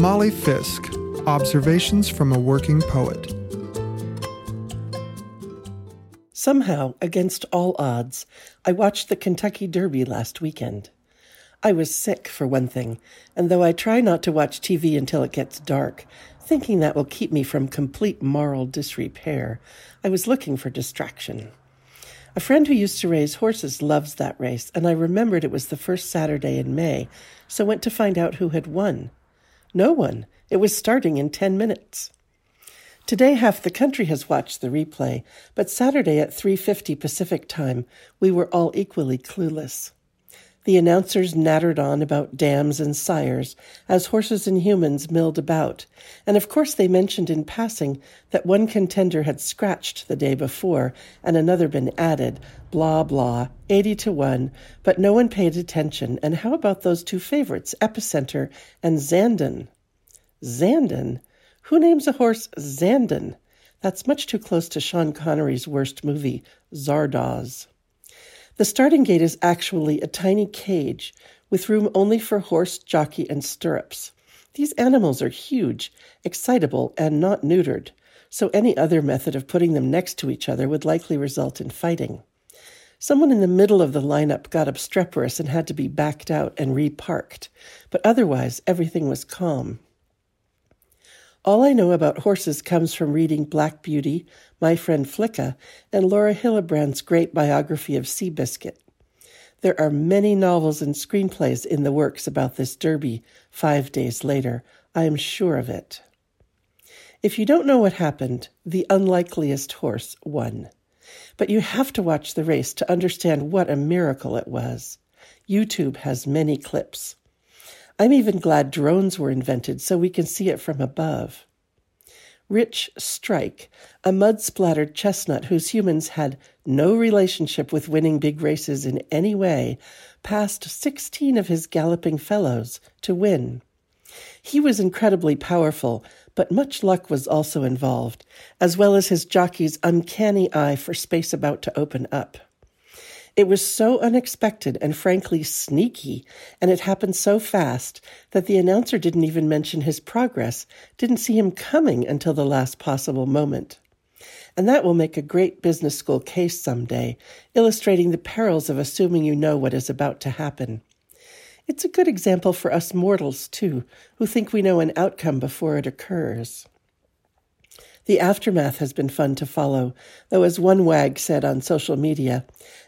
Molly Fisk, Observations from a Working Poet. Somehow, against all odds, I watched the Kentucky Derby last weekend. I was sick, for one thing, and though I try not to watch TV until it gets dark, thinking that will keep me from complete moral disrepair, I was looking for distraction. A friend who used to raise horses loves that race, and I remembered it was the first Saturday in May, so went to find out who had won. No one. It was starting in 10 minutes. Today, half the country has watched the replay, but Saturday at 3:50 Pacific time, we were all equally clueless. The announcers nattered on about dams and sires as horses and humans milled about, and of course they mentioned in passing that one contender had scratched the day before and another been added, blah, blah, 80-1, but no one paid attention. And how about those two favorites, Epicenter and Zandon? Zandon? Who names a horse Zandon? That's much too close to Sean Connery's worst movie, Zardoz. The starting gate is actually a tiny cage with room only for horse, jockey, and stirrups. These animals are huge, excitable, and not neutered, so any other method of putting them next to each other would likely result in fighting. Someone in the middle of the lineup got obstreperous and had to be backed out and reparked, but otherwise everything was calm. All I know about horses comes from reading Black Beauty, My Friend Flicka, and Laura Hillebrand's great biography of Seabiscuit. There are many novels and screenplays in the works about this derby 5 days later. I am sure of it. If you don't know what happened, the unlikeliest horse won. But you have to watch the race to understand what a miracle it was. YouTube has many clips. I'm even glad drones were invented so we can see it from above. Rich Strike, a mud-splattered chestnut whose humans had no relationship with winning big races in any way, passed 16 of his galloping fellows to win. He was incredibly powerful, but much luck was also involved, as well as his jockey's uncanny eye for space about to open up. It was so unexpected and frankly sneaky, and it happened so fast that the announcer didn't even mention his progress, didn't see him coming until the last possible moment. And that will make a great business school case someday, illustrating the perils of assuming you know what is about to happen. It's a good example for us mortals, too, who think we know an outcome before it occurs. The aftermath has been fun to follow, though as one wag said on social media,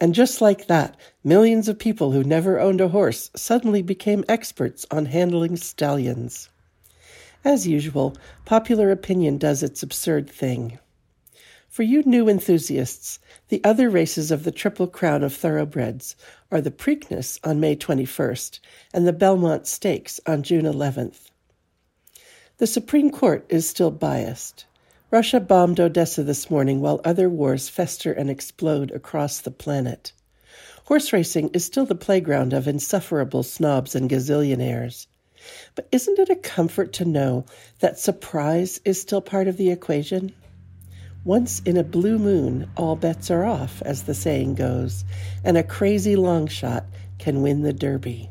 and just like that, millions of people who never owned a horse suddenly became experts on handling stallions. As usual, popular opinion does its absurd thing. For you new enthusiasts, the other races of the Triple Crown of Thoroughbreds are the Preakness on May 21st and the Belmont Stakes on June 11th. The Supreme Court is still biased. Russia bombed Odessa this morning while other wars fester and explode across the planet. Horse racing is still the playground of insufferable snobs and gazillionaires. But isn't it a comfort to know that surprise is still part of the equation? Once in a blue moon, all bets are off, as the saying goes, and a crazy long shot can win the derby.